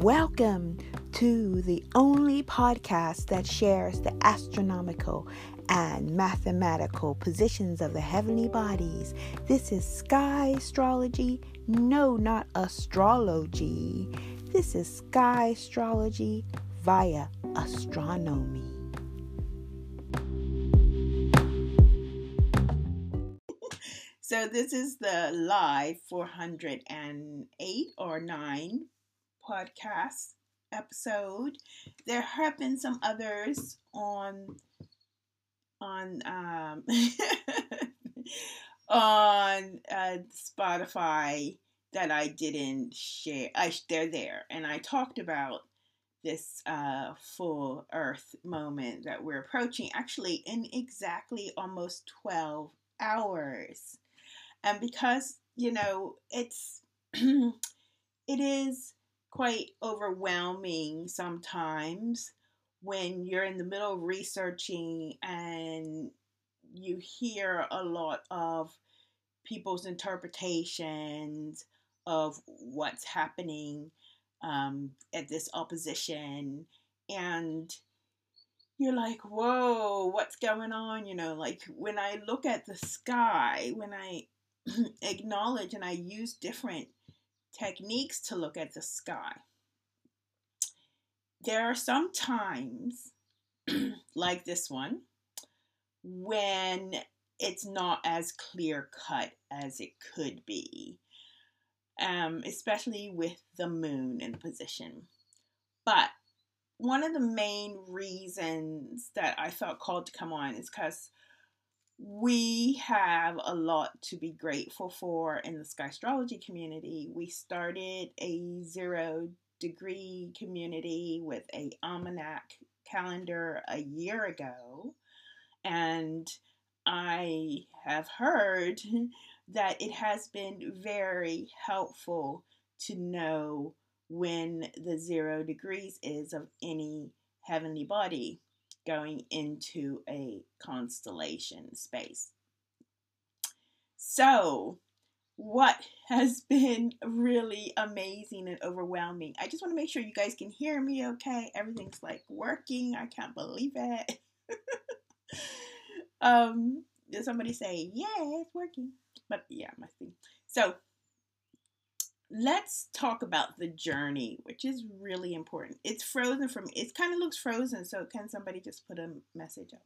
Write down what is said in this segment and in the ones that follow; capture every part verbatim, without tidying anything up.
Welcome to the only podcast that shares the astronomical and mathematical positions of the heavenly bodies. This is Sky Astrology. No, not astrology. This is Sky Astrology via astronomy. So this is the live four hundred eight or nine podcast episode. There have been some others on on um, on uh, Spotify that I didn't share. I, they're there, and I talked about this uh, full Earth moment that we're approaching. Actually, in exactly almost twelve hours, and because you know it's it is quite overwhelming sometimes when you're in the middle of researching and you hear a lot of people's interpretations of what's happening um, at this opposition, and you're like, whoa, what's going on? You know, like when I look at the sky, when I acknowledge and I use different techniques to look at the sky, there are some times like this one when it's not as clear cut as it could be, um, especially with the moon in position. But one of the main reasons that I felt called to come on is because we have a lot to be grateful for in the Sky Astrology community. We started a zero degree community with a almanac calendar a year ago, and I have heard that it has been very helpful to know when the zero degrees is of any heavenly body going into a constellation space. So what has been really amazing and overwhelming, I just want to make sure you guys can hear me okay. Everything's like working. I can't believe it. um, did somebody say, yeah, it's working? But yeah, my thing. So let's talk about the journey, which is really important. It's frozen from, it kind of looks frozen. So can somebody just put a message up?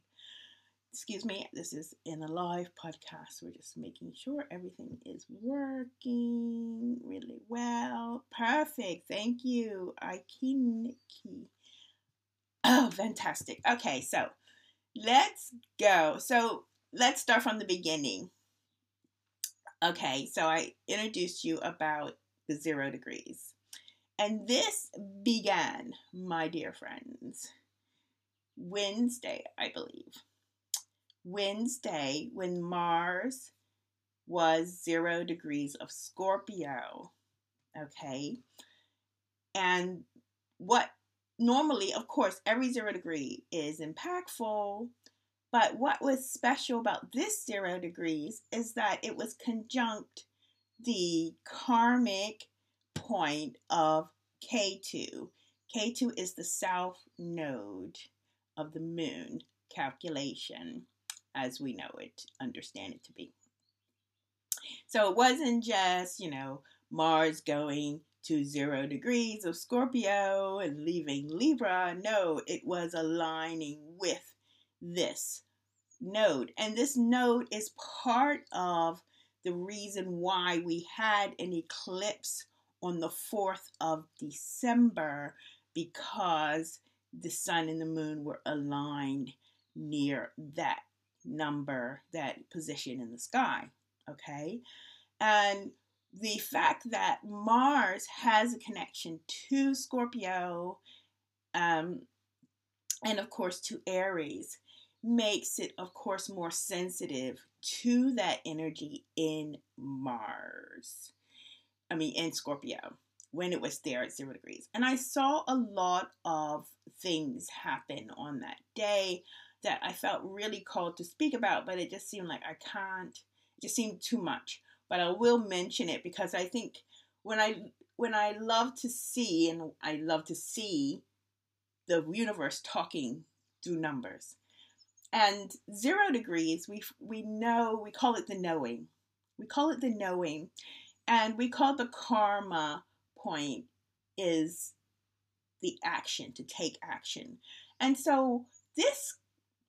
Excuse me, this is in a live podcast. We're just making sure everything is working really well. Perfect. Thank you, Aiki Nikki. Oh, fantastic. Okay, so let's go. So let's start from the beginning. Okay, so I introduced you about the zero degrees. And this began, my dear friends, Wednesday, I believe. Wednesday, when Mars was zero degrees of Scorpio. Okay. And what normally, of course, every zero degree is impactful. But what was special about this zero degrees is that it was conjunct the karmic point of K two. K two is the south node of the moon calculation, as we know it, understand it to be. So it wasn't just, you know, Mars going to zero degrees of Scorpio and leaving Libra. No, it was aligning with this node, and this node is part of the reason why we had an eclipse on the fourth of December, because the sun and the moon were aligned near that number, that position in the sky. Okay, and the fact that Mars has a connection to Scorpio um, and of course to Aries makes it, of course, more sensitive to that energy in Mars. I mean, in Scorpio, when it was there at zero degrees. And I saw a lot of things happen on that day that I felt really called to speak about, but it just seemed like I can't, it just seemed too much. But I will mention it because I think when I when I love to see, and I love to see the universe talking through numbers. And zero degrees, we we know, we call it the knowing. We call it the knowing. And we call the karma point is the action, to take action. And so this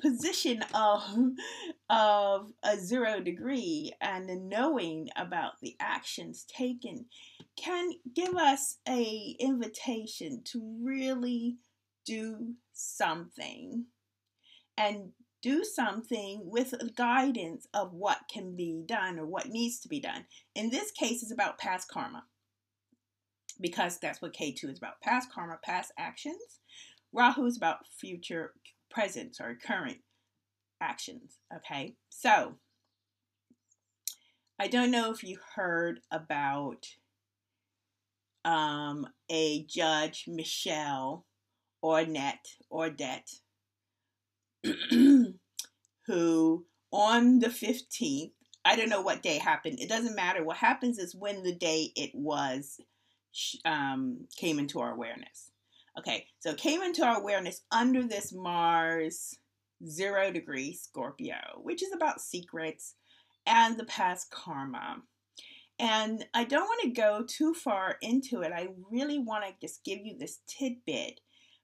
position of, of a zero degree and the knowing about the actions taken can give us a invitation to really do something, and do something with guidance of what can be done or what needs to be done. In this case, it's about past karma, because that's what K two is about. Past karma, past actions. Rahu is about future, present, or current actions. Okay, so I don't know if you heard about um, a Judge Michelle Ornette, Ordette, who on the fifteenth, I don't know what day happened. It doesn't matter. What happens is when the day it was um, came into our awareness. Okay, so it came into our awareness under this Mars zero degree Scorpio, which is about secrets and the past karma. And I don't want to go too far into it. I really want to just give you this tidbit,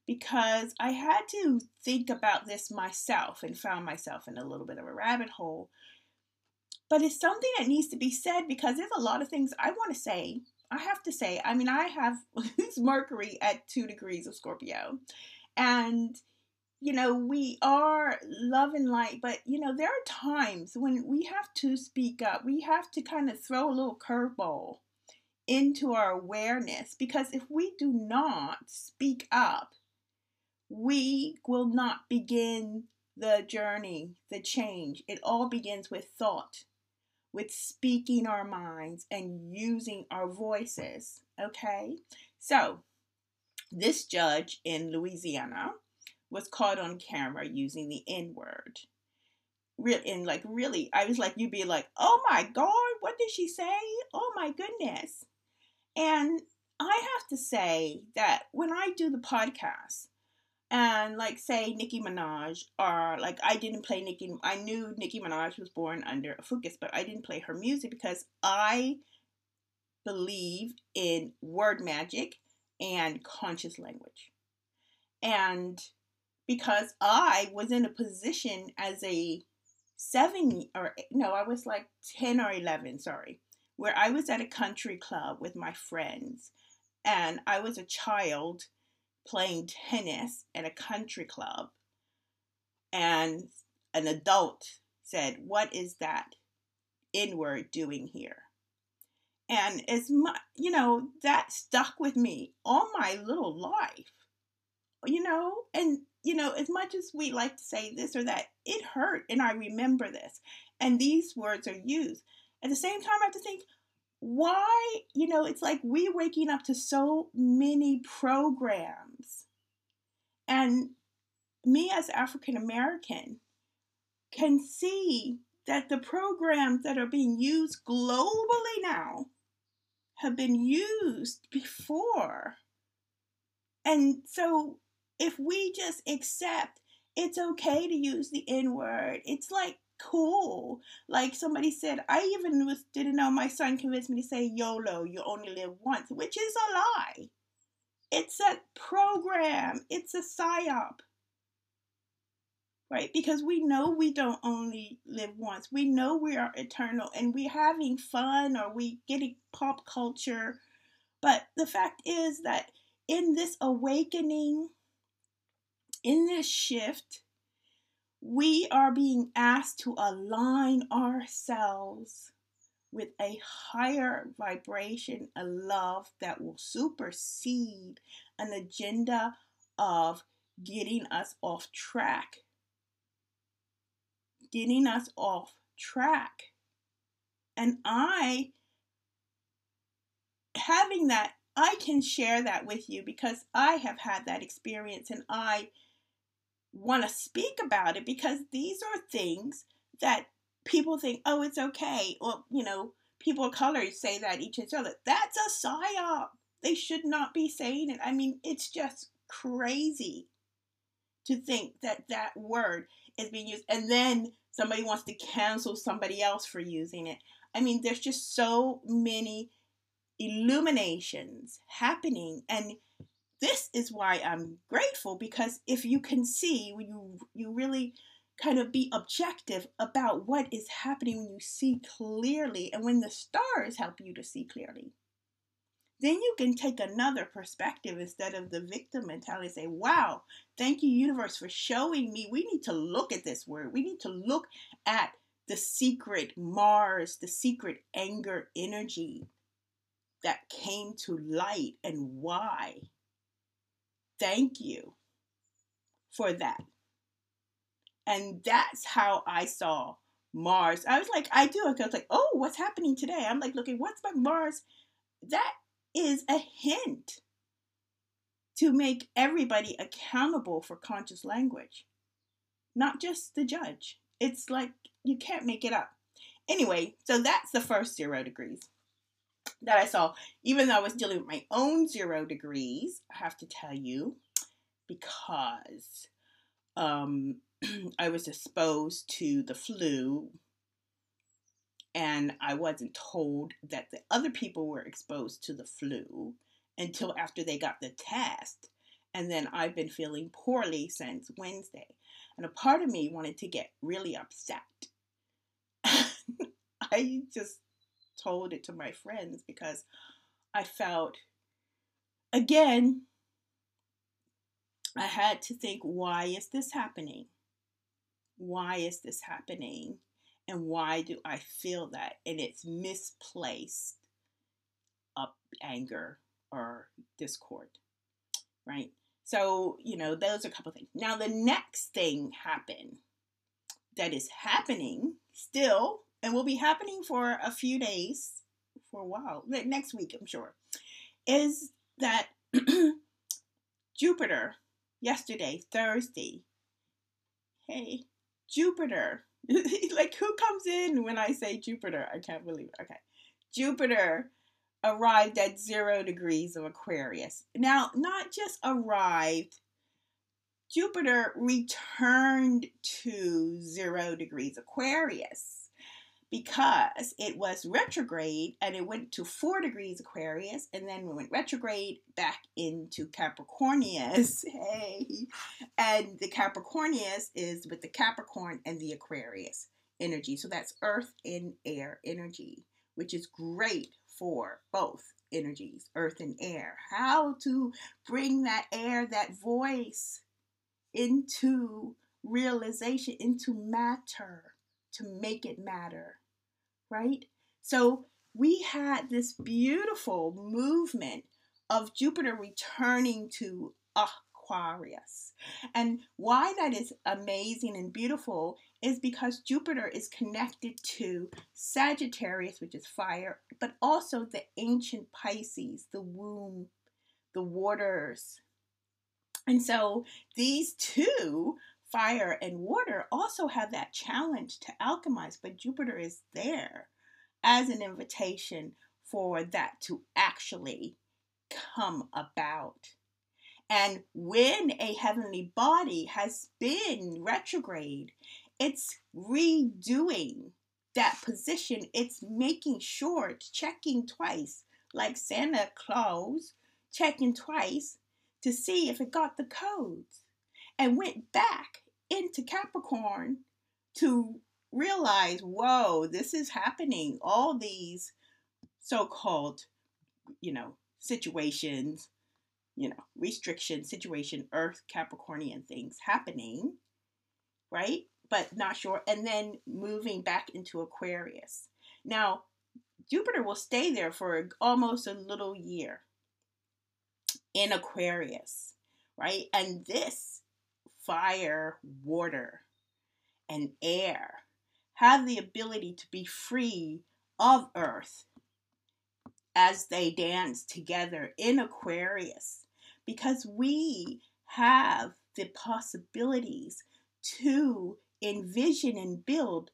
because I had to think about this myself and found myself in a little bit of a rabbit hole. But it's something that needs to be said, because there's a lot of things I want to say. I have to say, I mean, I have this Mercury at two degrees of Scorpio. And, you know, we are love and light. But, you know, there are times when we have to speak up. We have to kind of throw a little curveball into our awareness. Because if we do not speak up, we will not begin the journey, the change. It all begins with thought, with speaking our minds and using our voices, okay? So this judge in Louisiana was caught on camera using the N-word. And like, really, I was like, you'd be like, oh my God, what did she say? Oh my goodness. And I have to say that when I do the podcast, and like say Nicki Minaj, or like I didn't play Nicki, I knew Nicki Minaj was born under Ophiuchus, but I didn't play her music because I believe in word magic and conscious language. And because I was in a position as a seven or, no, I was like ten or eleven, sorry, where I was at a country club with my friends and I was a child playing tennis at a country club, and an adult said, what is that N-word doing here? And as much, you know, that stuck with me all my little life, you know, and, you know, as much as we like to say this or that, it hurt. And I remember this, and these words are used. At the same time, I have to think, why, you know, it's like we're waking up to so many programs. And me as African American can see that the programs that are being used globally now have been used before. And so if we just accept it's okay to use the N-word, it's like, cool. Like somebody said, I even was, didn't know, my son convinced me to say YOLO, you only live once, which is a lie. It's a program. It's a psyop, right? Because we know we don't only live once. We know we are eternal, and we're having fun, or we getting pop culture. But the fact is that in this awakening, in this shift, we are being asked to align ourselves with a higher vibration, a love that will supersede an agenda of getting us off track. Getting us off track. And I, having that, I can share that with you because I have had that experience, and I want to speak about it because these are things that people think, oh, it's okay. Or, you know, people of color say that each other. That's a psyop. They should not be saying it. I mean, it's just crazy to think that that word is being used. And then somebody wants to cancel somebody else for using it. I mean, there's just so many illuminations happening. And this is why I'm grateful, because if you can see, when you, you really kind of be objective about what is happening, when you see clearly and when the stars help you to see clearly, then you can take another perspective instead of the victim mentality and say, wow, thank you, universe, for showing me. We need to look at this word. We need to look at the secret Mars, the secret anger energy that came to light and why. Thank you for that. And that's how I saw Mars. I was like, I do. I was like, oh, what's happening today? I'm like, looking, what's my Mars? That is a hint to make everybody accountable for conscious language, not just the judge. It's like you can't make it up. Anyway, so that's the first zero degrees that I saw. Even though I was dealing with my own zero degrees, I have to tell you, because um, I was exposed to the flu. And I wasn't told that the other people were exposed to the flu until after they got the test. And then I've been feeling poorly since Wednesday. And a part of me wanted to get really upset. I just told it to my friends because I felt, again, I had to think, why is this happening? Why is this happening? And why do I feel that? And it's misplaced up anger or discord, right? So, you know, those are a couple of things. Now, the next thing happened that is happening still and will be happening for a few days, for a while, next week, I'm sure, is that Jupiter, yesterday, Thursday, hey, Jupiter, like, who comes in when I say Jupiter? I can't believe it. Okay. Jupiter arrived at zero degrees of Aquarius. Now, not just arrived, Jupiter returned to zero degrees Aquarius because it was retrograde and it went to four degrees Aquarius and then we went retrograde back into Capricornius. Hey, and the Capricornius is with the Capricorn and the Aquarius energy. So that's earth and air energy, which is great for both energies, earth and air. How to bring that air, that voice into realization, into matter, to make it matter. Right? So we had this beautiful movement of Jupiter returning to Aquarius. And why that is amazing and beautiful is because Jupiter is connected to Sagittarius, which is fire, but also the ancient Pisces, the womb, the waters. And so these two, fire and water, also have that challenge to alchemize, but Jupiter is there as an invitation for that to actually come about. And when a heavenly body has been retrograde, it's redoing that position. It's making sure, it's checking twice, like Santa Claus, checking twice to see if it got the codes, and went back into Capricorn to realize, whoa, this is happening. All these so-called, you know, situations, you know, restriction, situation, earth, Capricornian things happening, right? But not sure. And then moving back into Aquarius. Now, Jupiter will stay there for almost a little year in Aquarius, right? And this fire, water, and air have the ability to be free of earth as they dance together in Aquarius, because we have the possibilities to envision and build.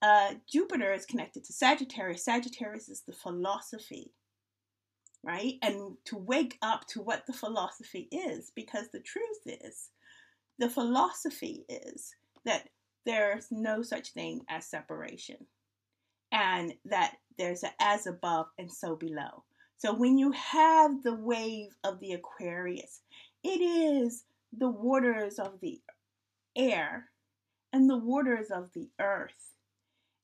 Uh, Jupiter is connected to Sagittarius. Sagittarius is the philosophy. right? And to wake up to what the philosophy is, because the truth is, the philosophy is that there's no such thing as separation, and that there's a as above and so below. So when you have the wave of the Aquarius, it is the waters of the air and the waters of the earth,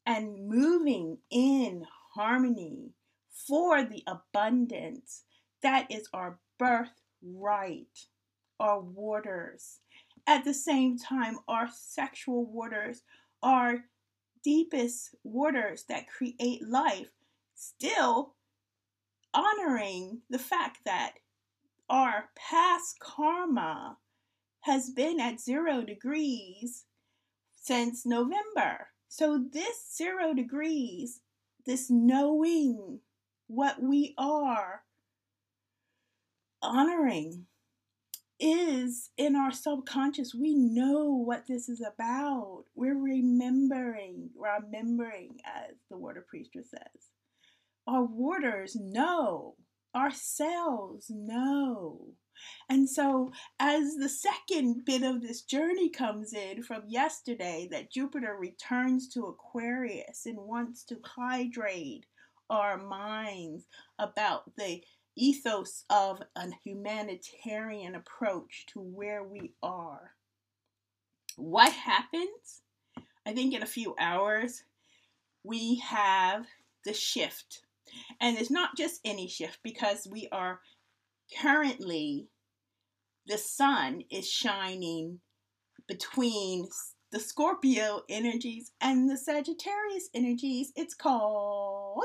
and moving in harmony for the abundance that is our birthright, our waters. At the same time, our sexual waters, our deepest waters that create life, still honoring the fact that our past karma has been at zero degrees since November. So this zero degrees, this knowing what we are honoring, is in our subconscious. We know what this is about. We're remembering, remembering, as the water priestess says. Our waters know, our cells know. And so as the second bit of this journey comes in from yesterday, that Jupiter returns to Aquarius and wants to hydrate our minds about the ethos of a humanitarian approach to where we are. What happens? I think in a few hours, we have the shift. And it's not just any shift, because we are currently, the sun is shining between the Scorpio energies and the Sagittarius energies. It's called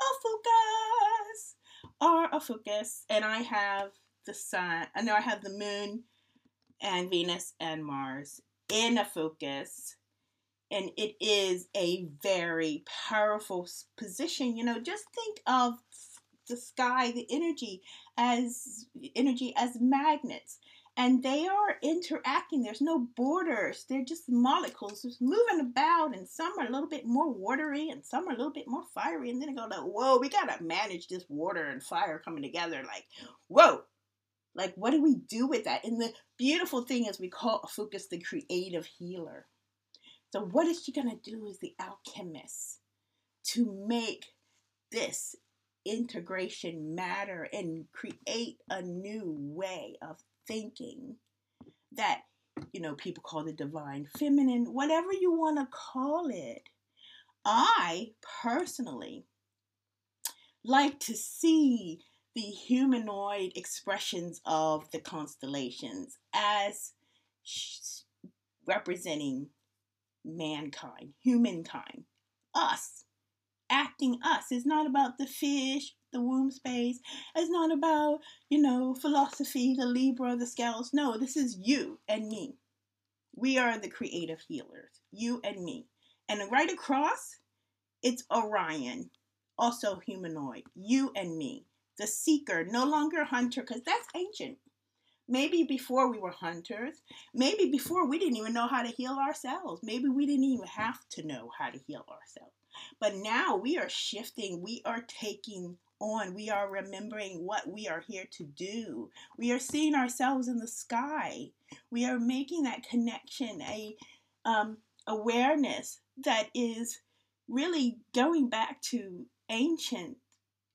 Ophiuchus. Our Ophiuchus, and I have the sun, I know I have the moon and Venus and Mars in Ophiuchus, and it is a very powerful position. You know, just think of the sky, the energy as energy as magnets, and they are interacting. There's no borders. They're just molecules just moving about, and some are a little bit more watery and some are a little bit more fiery. And then they go like, whoa, we got to manage this water and fire coming together. Like, whoa, like what do we do with that? And the beautiful thing is we call Ophiuchus the creative healer. So what is she going to do as the alchemist to make this integration matter and create a new way of thinking that, you know, people call the divine feminine, whatever you want to call it. I personally like to see the humanoid expressions of the constellations as representing mankind, humankind, us, acting us. It's not about the fish, the womb space. It's not about, you know, philosophy, the Libra, the scales. No, this is you and me. We are the creative healers, you and me. And right across, it's Orion, also humanoid, you and me. The seeker, no longer hunter, because that's ancient. Maybe before we were hunters. Maybe before we didn't even know how to heal ourselves. Maybe we didn't even have to know how to heal ourselves. But now we are shifting. We are taking on. We are remembering what we are here to do. We are seeing ourselves in the sky. We are making that connection, a um, awareness that is really going back to ancient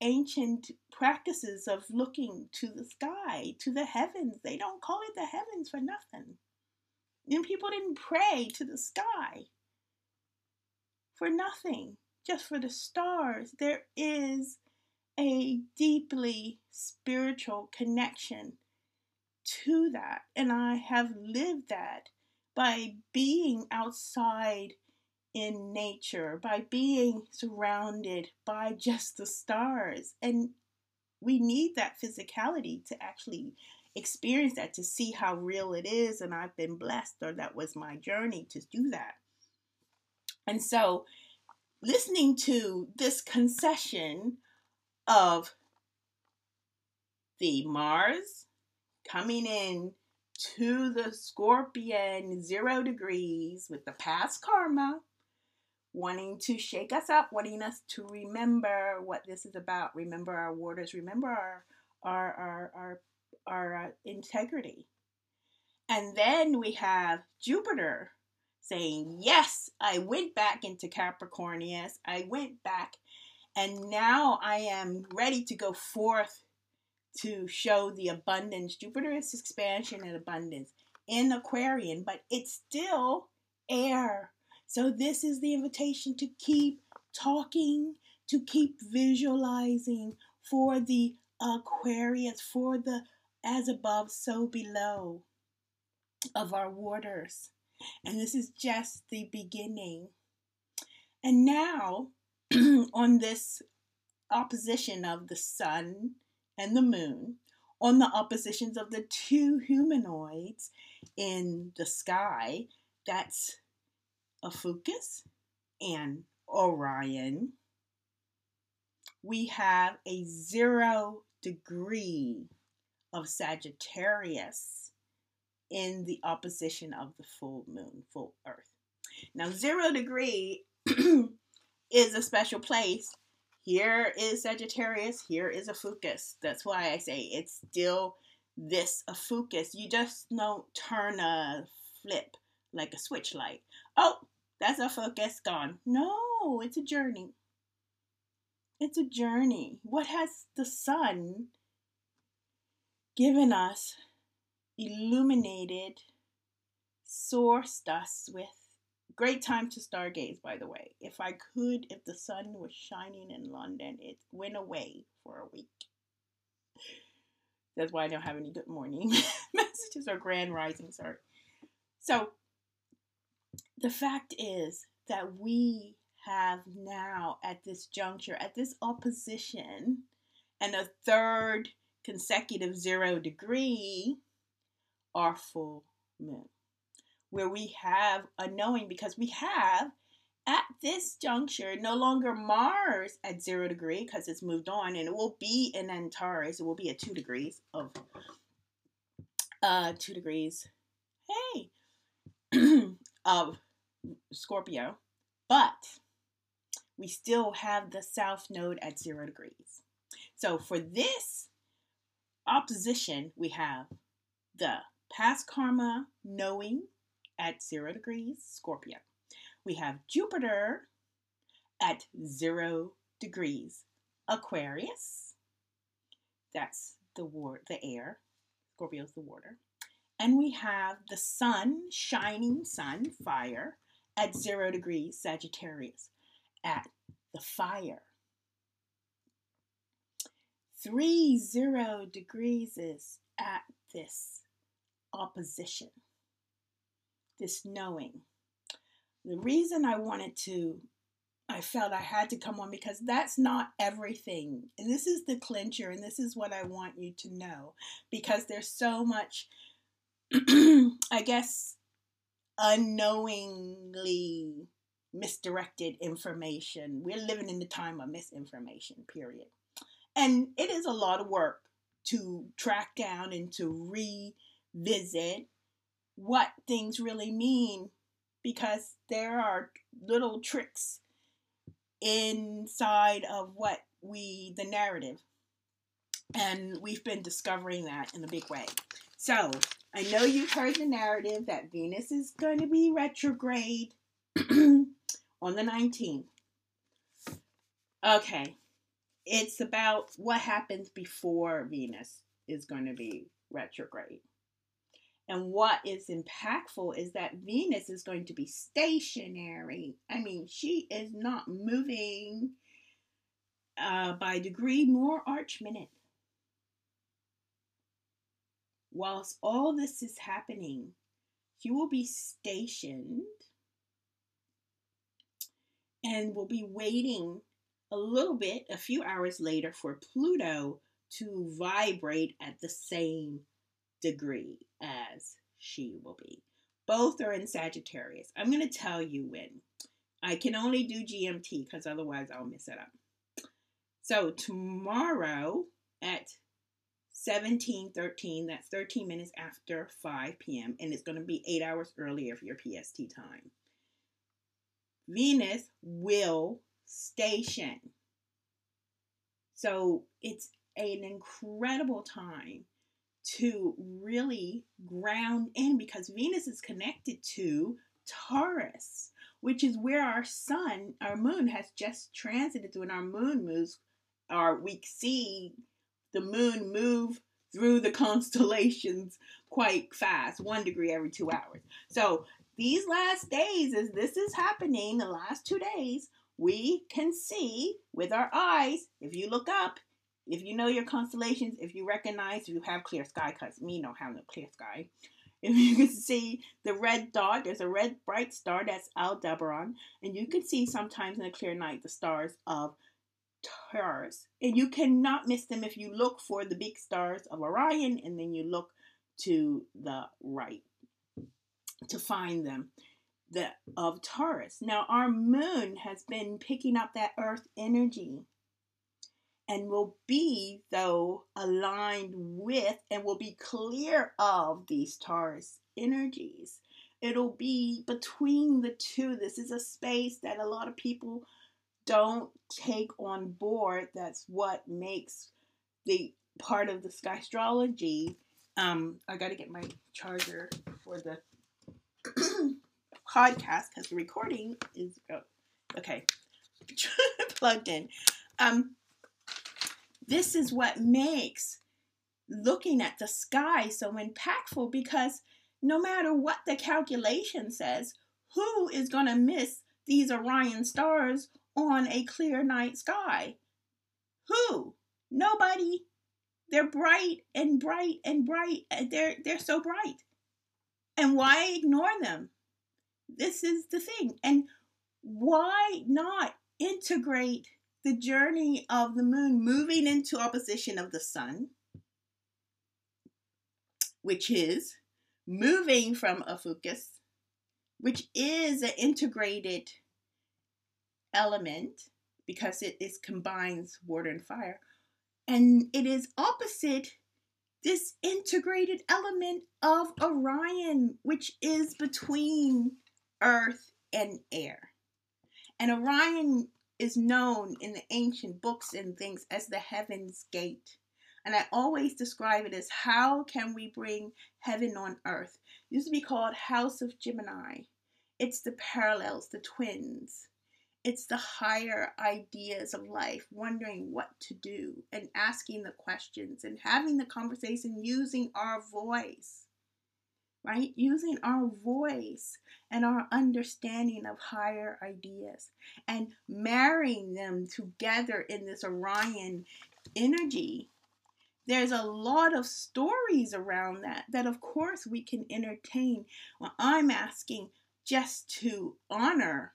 ancient practices of looking to the sky, to the heavens. They don't call it the heavens for nothing. And people didn't pray to the sky for nothing, just for the stars. There is a deeply spiritual connection to that. And I have lived that by being outside in nature, by being surrounded by just the stars. And we need that physicality to actually experience that, to see how real it is. And I've been blessed, or that was my journey to do that. And so listening to this concession of the Mars coming in to the Scorpion zero degrees with the past karma, wanting to shake us up, wanting us to remember what this is about, remember our waters, remember our our our our, our integrity. And then we have Jupiter saying, yes, I went back into Capricornius. I went back and now I am ready to go forth to show the abundance. Jupiter is expansion and abundance in Aquarian, but it's still air. So this is the invitation to keep talking, to keep visualizing for the Aquarius, for the as above, so below of our waters. And this is just the beginning. And now on this opposition of the sun and the moon, on the oppositions of the two humanoids in the sky, that's Ophiuchus and Orion, we have a zero degree of Sagittarius in the opposition of the full moon, full earth. Now, zero degree is a special place. Here is Sagittarius, here is Ophiuchus. That's why I say it's still this Ophiuchus. You just don't turn a flip like a switch light. Oh, that's Ophiuchus gone. No, it's a journey. It's a journey. What has the sun given us? Illuminated, sourced us with. Great time to stargaze, by the way. If I could, if the sun was shining in London, it went away for a week. That's why I don't have any good morning messages or grand rising, sorry. So the fact is that we have now at this juncture, at this opposition, and a third consecutive zero degree, our full moon, where we have a knowing, because we have at this juncture no longer Mars at zero degree because it's moved on and it will be in Antares. It will be at two degrees of uh two degrees hey of Scorpio, but we still have the South Node at zero degrees. So for this opposition, we have the past karma knowing at zero degrees, Scorpio. We have Jupiter at zero degrees, Aquarius. That's the war, the air. Scorpio's the water. And we have the sun, shining sun, fire, at zero degrees, Sagittarius, at the fire. Three zero degrees is at this opposition, this knowing. The reason I wanted to, I felt I had to come on, because that's not everything. And this is the clincher, and this is what I want you to know, because there's so much, I guess, unknowingly misdirected information. We're living in the time of misinformation, period. And it is a lot of work to track down and to re- visit what things really mean, because there are little tricks inside of what we, the narrative, and we've been discovering that in a big way. So I know you've heard the narrative that Venus is going to be retrograde on the nineteenth. Okay, it's about what happens before Venus is going to be retrograde. And what is impactful is that Venus is going to be stationary. I mean, she is not moving uh, by degree nor arch minute. Whilst all this is happening, she will be stationed and will be waiting a little bit, a few hours later, for Pluto to vibrate at the same degree as she will be. Both are in Sagittarius. I'm going to tell you when. I can only do G M T because otherwise I'll mess it up. So tomorrow at seventeen thirteen, that's thirteen minutes after five p m, and it's going to be eight hours earlier for your P S T time. Venus will station. So it's an incredible time to really ground in, because Venus is connected to Taurus, which is where our sun, our moon has just transited through, and our moon moves, or we see the moon move through the constellations quite fast, one degree every two hours. So these last days, as this is happening, the last two days, we can see with our eyes, if you look up, if you know your constellations, if you recognize, if you have clear sky, because me don't have no clear sky. If you can see the red dot, there's a red bright star, that's Aldebaran. And you can see sometimes in a clear night the stars of Taurus. And you cannot miss them if you look for the big stars of Orion, and then you look to the right to find them, the of Taurus. Now our moon has been picking up that earth energy, and will be, though, aligned with and will be clear of these Taurus energies. It'll be between the two. This is a space that a lot of people don't take on board. That's what makes the part of the Sky Astrology. Um, I got to get my charger for the podcast because the recording is, oh, okay, plugged in. Um. This is what makes looking at the sky so impactful, because no matter what the calculation says, who is going to miss these Orion stars on a clear night sky? Who? Nobody. They're bright and bright and bright. They're, they're so bright. And why ignore them? This is the thing. And why not integrate the journey of the moon moving into opposition of the sun, which is moving from Ophiuchus, which is an integrated element because it is combines water and fire. And it is opposite this integrated element of Orion, which is between earth and air. And Orion is known in the ancient books and things as the heaven's gate. And I always describe it as, how can we bring heaven on earth? It used to be called House of Gemini. It's the parallels, the twins. It's the higher ideas of life, wondering what to do and asking the questions and having the conversation using our voice, right? Using our voice and our understanding of higher ideas and marrying them together in this Orion energy. There's a lot of stories around that, that of course we can entertain. Well, I'm asking just to honor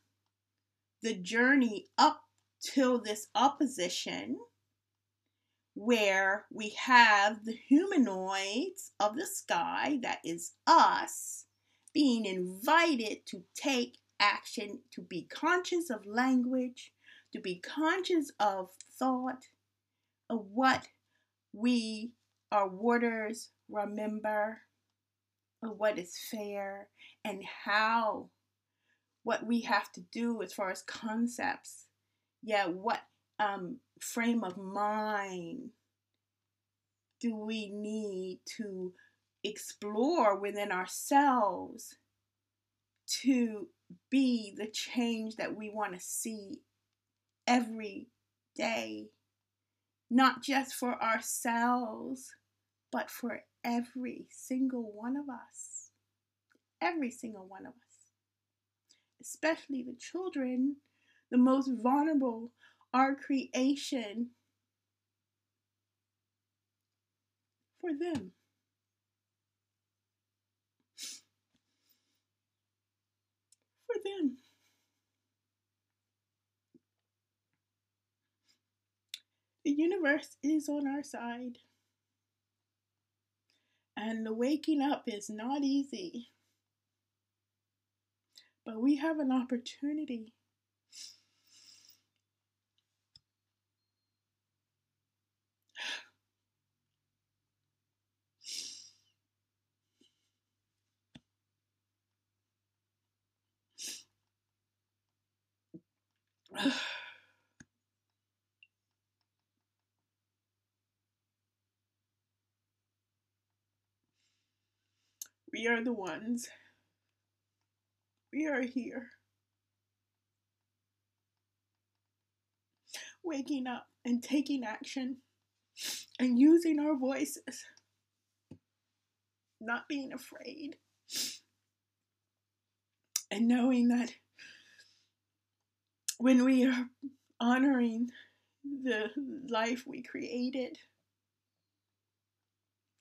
the journey up till this opposition, where we have the humanoids of the sky, that is us, being invited to take action, to be conscious of language, to be conscious of thought, of what we, our waters, remember, of what is fair, and how, what we have to do as far as concepts, yeah, what um, frame of mind do we need to explore within ourselves to be the change that we want to see every day, not just for ourselves, but for every single one of us, every single one of us, especially the children, the most vulnerable, our creation, for them. For them. The universe is on our side. And the waking up is not easy. But we have an opportunity We are the ones. We are here. Waking up and taking action and using our voices. Not being afraid. And knowing that when we are honoring the life we created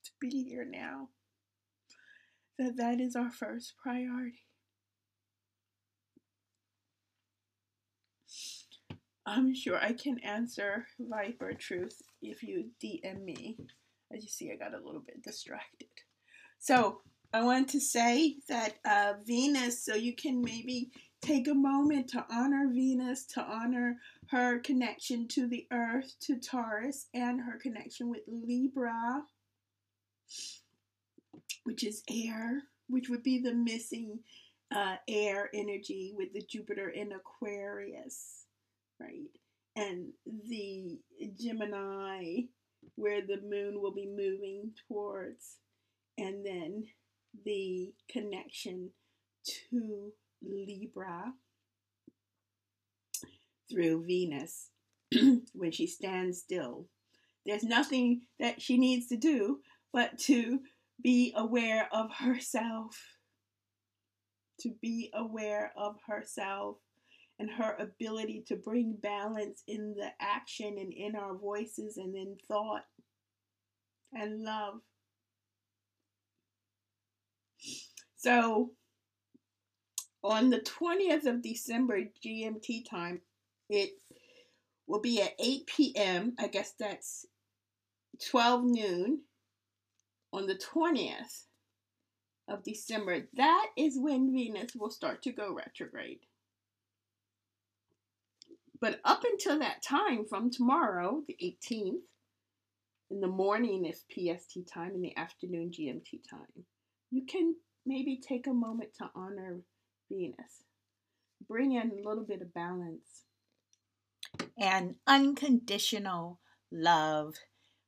to be here now, that that is our first priority. I'm sure I can answer Viper Truth if you D M me. As you see, I got a little bit distracted. So I want to say that uh, Venus, so you can maybe take a moment to honor Venus, to honor her connection to the Earth, to Taurus, and her connection with Libra, which is air, which would be the missing uh, air energy with the Jupiter in Aquarius, right? And the Gemini, where the moon will be moving towards, and then the connection to Libra through Venus when she stands still. There's nothing that she needs to do but to be aware of herself, to be aware of herself and her ability to bring balance in the action and in our voices and in thought and love. So on the twentieth of December G M T time, it will be at eight p m I guess that's twelve noon. On the twentieth of December, that is when Venus will start to go retrograde. But up until that time, from tomorrow, the eighteenth, in the morning is P S T time, in the afternoon G M T time, you can maybe take a moment to honor Venus. Bring in a little bit of balance and unconditional love.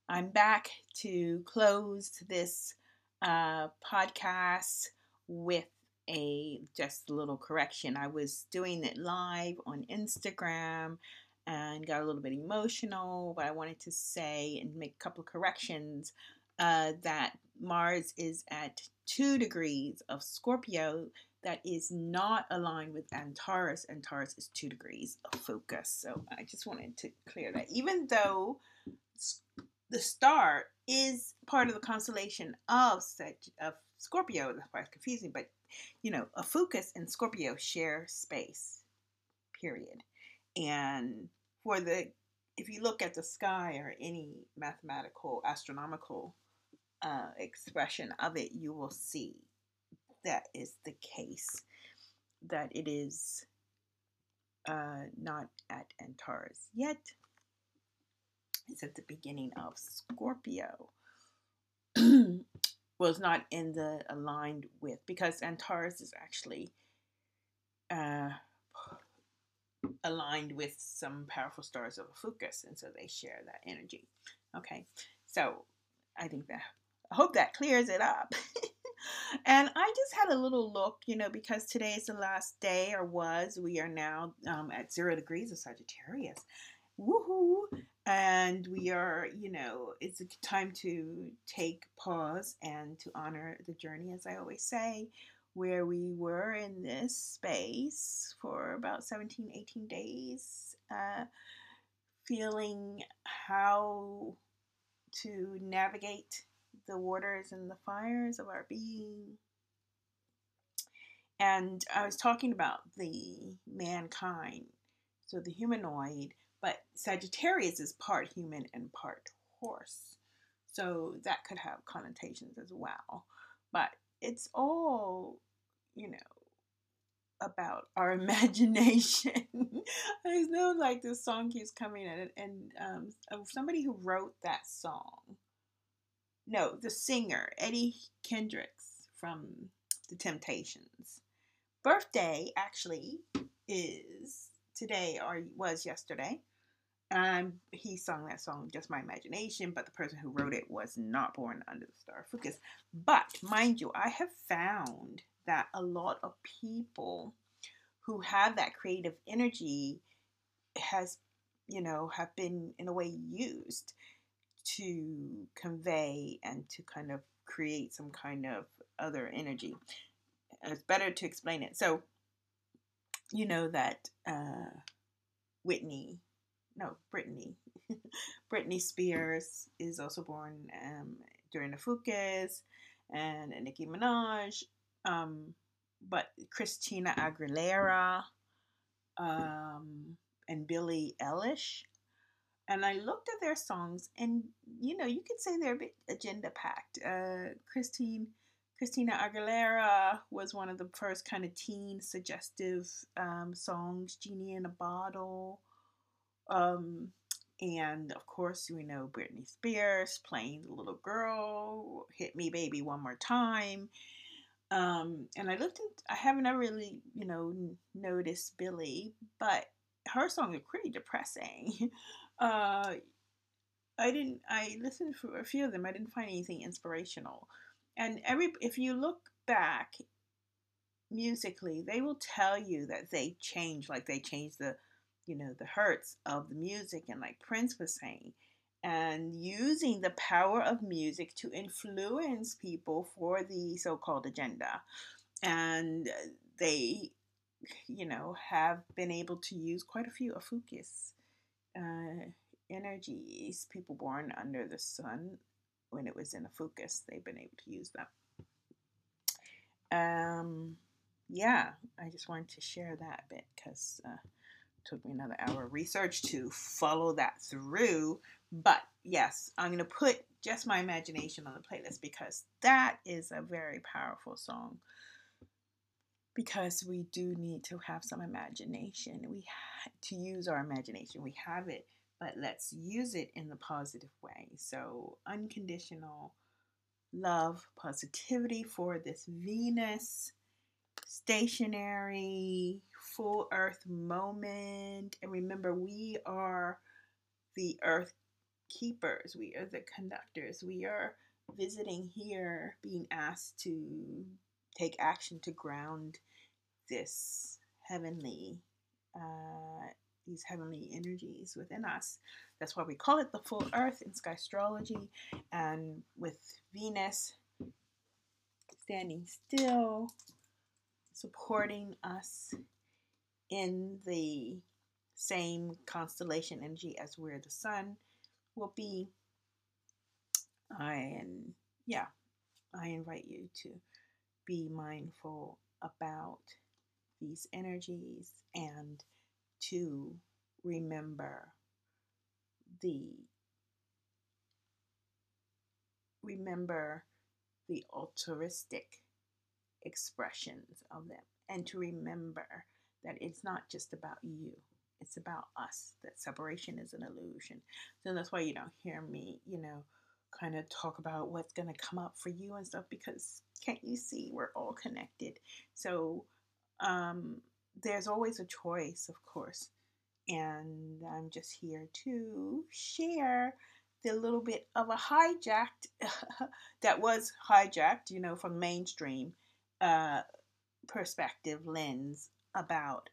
I'm back to close this uh, podcast with a just a little correction. I was doing it live on Instagram and got a little bit emotional, but I wanted to say and make a couple of corrections uh, that Mars is at two degrees of Scorpio. That is not aligned with Antares. Antares is two degrees of focus. So I just wanted to clear that. Even though the star is part of the constellation of, such, of Scorpio. That's why it's confusing. But, you know, Ophiuchus and Scorpio share space, period. And for the, if you look at the sky or any mathematical, astronomical uh, expression of it, you will see that is the case. That it is uh, not at Antares yet. It's at the beginning of Scorpio. Well, it's not in the aligned with, because Antares is actually uh, aligned with some powerful stars of Ophiuchus, and so they share that energy. Okay, so I think that, I hope that clears it up. And I just had a little look, you know, because today is the last day, or was, we are now um, at zero degrees of Sagittarius. Woohoo! And we are, you know, it's a time to take pause and to honor the journey, as I always say, where we were in this space for about seventeen, eighteen days, uh, feeling how to navigate the waters and the fires of our being. And I was talking about the mankind, so the humanoid. But Sagittarius is part human and part horse. So that could have connotations as well. But it's all, you know, about our imagination. I know, like, this song keeps coming at it. And um, somebody who wrote that song, no, the singer, Eddie Kendricks from The Temptations. Birthday, actually, is today or was yesterday. Um, he sung that song, Just My Imagination, but the person who wrote it was not born under the star Ophiuchus. But mind you, I have found that a lot of people who have that creative energy has, you know, have been in a way used to convey and to kind of create some kind of other energy. It's better to explain it. So, you know that uh, Whitney... No, Britney. Britney Spears is also born um, during Ophiuchus, and Nicki Minaj. Um, but Christina Aguilera um, and Billie Eilish. And I looked at their songs, and you know, you could say they're a bit agenda packed. Uh, Christine, Christina Aguilera was one of the first kind of teen suggestive um, songs, Genie in a Bottle. Um, and of course, we know Britney Spears playing the little girl, Hit Me Baby One More Time. Um, and I looked at, I haven't ever really, you know, noticed Billie, but her songs are pretty depressing. Uh, I didn't, I listened to a few of them. I didn't find anything inspirational. And every, if you look back musically, they will tell you that they change, like they change the, you know, the hurts of the music, and like Prince was saying, and using the power of music to influence people for the so-called agenda. And they, you know, have been able to use quite a few Ophiuchus uh, energies. People born under the sun, when it was in Ophiuchus, they've been able to use that. Um, yeah, I just wanted to share that a bit because... Uh, took me another hour of research to follow that through. But yes, I'm going to put Just My Imagination on the playlist because that is a very powerful song. Because we do need to have some imagination. We have to use our imagination. We have it, but let's use it in the positive way. So unconditional love, positivity for this Venus stationary full earth moment. And remember, we are the earth keepers, we are the conductors, we are visiting here, being asked to take action to ground this heavenly uh these heavenly energies within us. That's why we call it the full earth in Sky Astrology. And with Venus standing still, supporting us in the same constellation energy as where the sun will be. And yeah, I invite you to be mindful about these energies and to remember the remember the altruistic expressions of them, and to remember that it's not just about you, it's about us, that separation is an illusion. So that's why you don't hear me, you know, kind of talk about what's going to come up for you and stuff, because can't you see we're all connected? So um there's always a choice, of course, and I'm just here to share the little bit of a hijacked that was hijacked, you know, from mainstream Uh, perspective lens about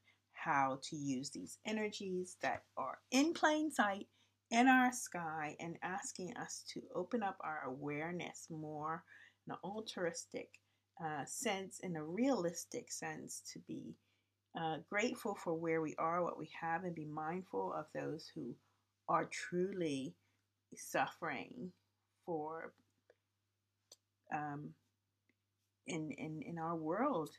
how to use these energies that are in plain sight in our sky, and asking us to open up our awareness more in an altruistic uh, sense, in a realistic sense, to be uh, grateful for where we are, what we have, and be mindful of those who are truly suffering for um In, in, in our world,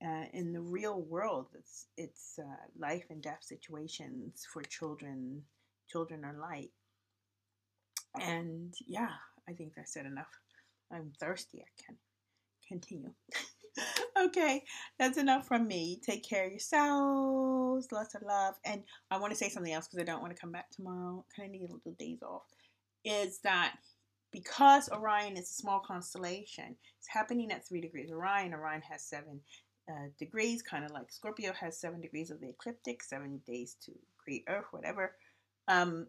uh, in the real world. It's, it's uh, life and death situations for children. Children are light. And yeah, I think I said enough. I'm thirsty. I can continue. Okay, that's enough from me. Take care of yourselves. Lots of love. And I want to say something else because I don't want to come back tomorrow. I kind of need a little days off. Is that... Because Orion is a small constellation, it's happening at three degrees. Orion, Orion has seven uh, degrees, kind of like Scorpio has seven degrees of the ecliptic, seven days to create Earth, whatever. Um,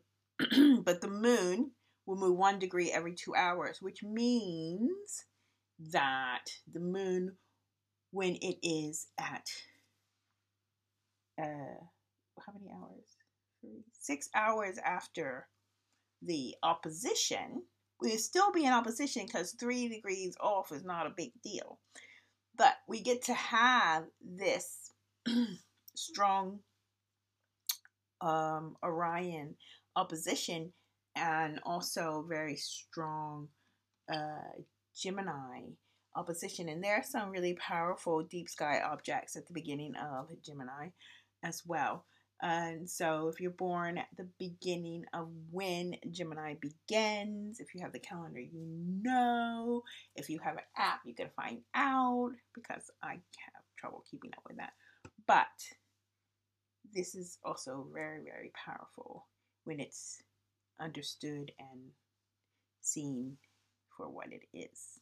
but the moon will move one degree every two hours, which means that the moon, when it is at uh, how many hours? Six hours after the opposition, we'll still be in opposition because three degrees off is not a big deal. But we get to have this strong um, Orion opposition and also very strong uh, Gemini opposition. And there are some really powerful deep sky objects at the beginning of Gemini as well. And so if you're born at the beginning of when Gemini begins, if you have the calendar, you know. If you have an app, you can find out, because I have trouble keeping up with that. But this is also very, very powerful when it's understood and seen for what it is.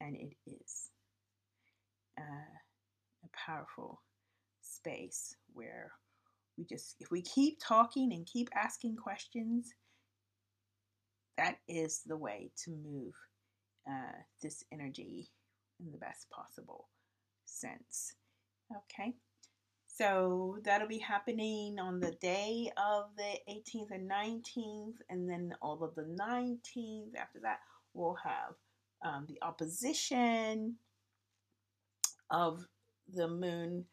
And it is uh, a powerful space where we just, if we keep talking and keep asking questions, that is the way to move uh, this energy in the best possible sense. Okay, so that'll be happening on the day of the eighteenth and nineteenth, and then all of the nineteenth. After that, we'll have um, the opposition of the moon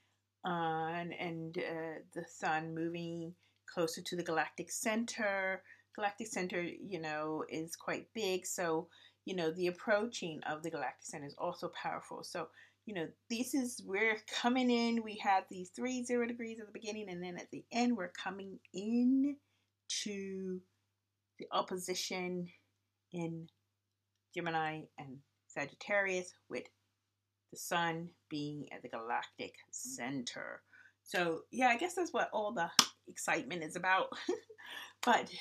Uh, and, and uh, the sun moving closer to the galactic center. Galactic center, you know, is quite big. So, you know, the approaching of the galactic center is also powerful. So, you know, this is, we're coming in. We had these three zero degrees at the beginning, and then at the end, we're coming in to the opposition in Gemini and Sagittarius with the sun being at the galactic center. So yeah, I guess that's what all the excitement is about. But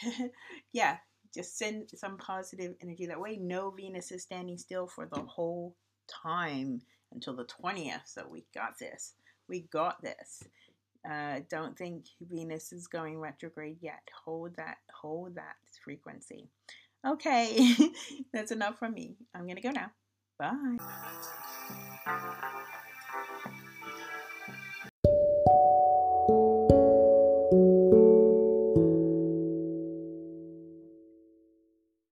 yeah, just send some positive energy that way. No, Venus is standing still for the whole time until the twentieth. So we got this. We got this. Uh, don't think Venus is going retrograde yet. Hold that. Hold that frequency. Okay, that's enough from me. I'm gonna go now. Bye. Thank you.